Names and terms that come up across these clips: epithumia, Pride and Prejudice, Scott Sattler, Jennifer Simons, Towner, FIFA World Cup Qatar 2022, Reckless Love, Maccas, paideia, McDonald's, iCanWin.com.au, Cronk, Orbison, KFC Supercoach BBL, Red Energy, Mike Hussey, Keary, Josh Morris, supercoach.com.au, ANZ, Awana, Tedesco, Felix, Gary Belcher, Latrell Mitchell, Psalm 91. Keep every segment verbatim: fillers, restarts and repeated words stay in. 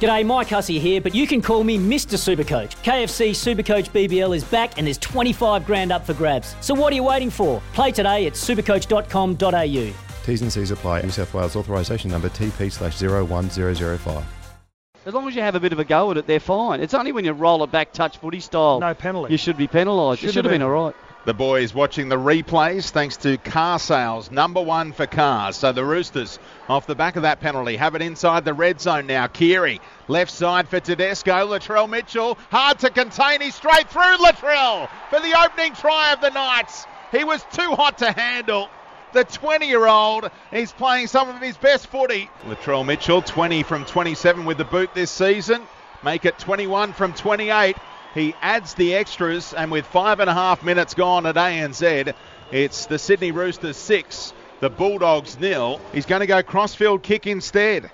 G'day, Mike Hussey here, but you can call me Mister Supercoach. K F C Supercoach B B L is back and there's twenty-five grand up for grabs. So what are you waiting for? Play today at supercoach dot com dot a u. T's and C's apply. New South Wales authorisation number T P slash zero one zero zero five. As long as you have a bit of a go at it, they're fine. It's only when you roll it back, touch footy style. No penalty. You should be penalised. It should have been all right. The boys watching the replays thanks to car sales, number one for cars. So the Roosters, off the back of that penalty, have it inside the red zone now. Keary, left side for Tedesco. Latrell Mitchell, hard to contain. He's straight through Latrell for the opening try of the Knights. He was too hot to handle. The twenty-year-old is playing some of his best footy. Latrell Mitchell, twenty from twenty-seven with the boot this season. Make it twenty-one from twenty-eight. He adds the extras, and with five and a half minutes gone at A N Z, it's the Sydney Roosters six, the Bulldogs nil. He's going to go crossfield kick instead.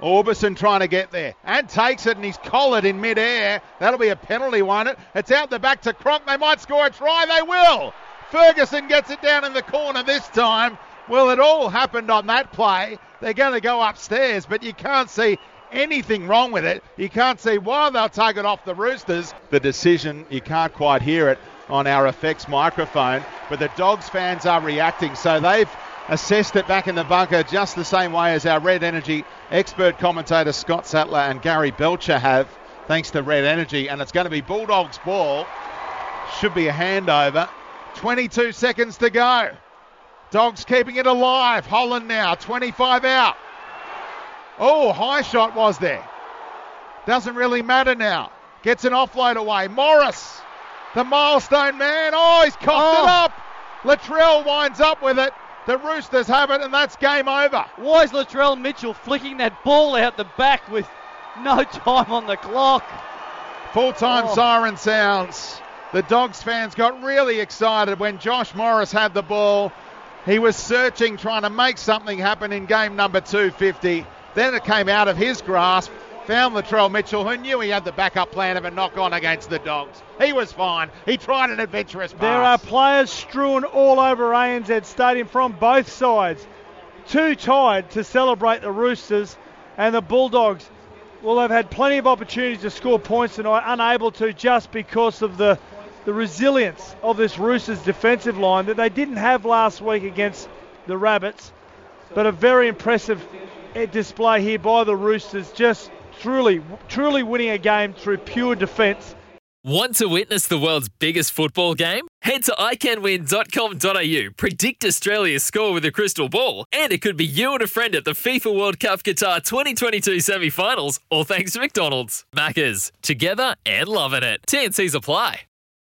Orbison trying to get there, and takes it, and he's collared in mid-air. That'll be a penalty, won't it? It's out the back to Cronk. They might score a try. They will. Ferguson gets it down in the corner this time. Well, it all happened on that play. They're going to go upstairs, but you can't see anything wrong with it. You can't see why they'll take it off the Roosters. The decision, you can't quite hear it on our effects microphone, but the Dogs fans are reacting, so they've assessed it back in the bunker just the same way as our Red Energy expert commentator Scott Sattler and Gary Belcher have, thanks to Red Energy. And it's going to be Bulldogs ball. Should be a handover. twenty-two seconds to go. Dogs keeping it alive. Holland now, twenty-five out. Oh, high shot was there. Doesn't really matter now. Gets an offload away. Morris, the milestone man. Oh, he's coughed oh. it up. Latrell winds up with it. The Roosters have it, and that's game over. Why is Latrell Mitchell flicking that ball out the back with no time on the clock? Full-time oh. siren sounds. The Dogs fans got really excited when Josh Morris had the ball. He was searching, trying to make something happen in game number two fifty. Then it came out of his grasp, found Latrell Mitchell, who knew he had the backup plan of a knock-on against the Dogs. He was fine. He tried an adventurous pass. There are players strewn all over A N Z Stadium from both sides, too tired to celebrate the Roosters, and the Bulldogs will have had plenty of opportunities to score points tonight, unable to just because of the, the resilience of this Roosters defensive line that they didn't have last week against the Rabbits, but a very impressive A display here by the Roosters, just truly, truly winning a game through pure defence. Want to witness the world's biggest football game? Head to i can win dot com dot a u, predict Australia's score with a crystal ball, and it could be you and a friend at the FIFA World Cup Qatar twenty twenty-two semi-finals, all thanks to McDonald's. Maccas, together and loving it. T and C's apply.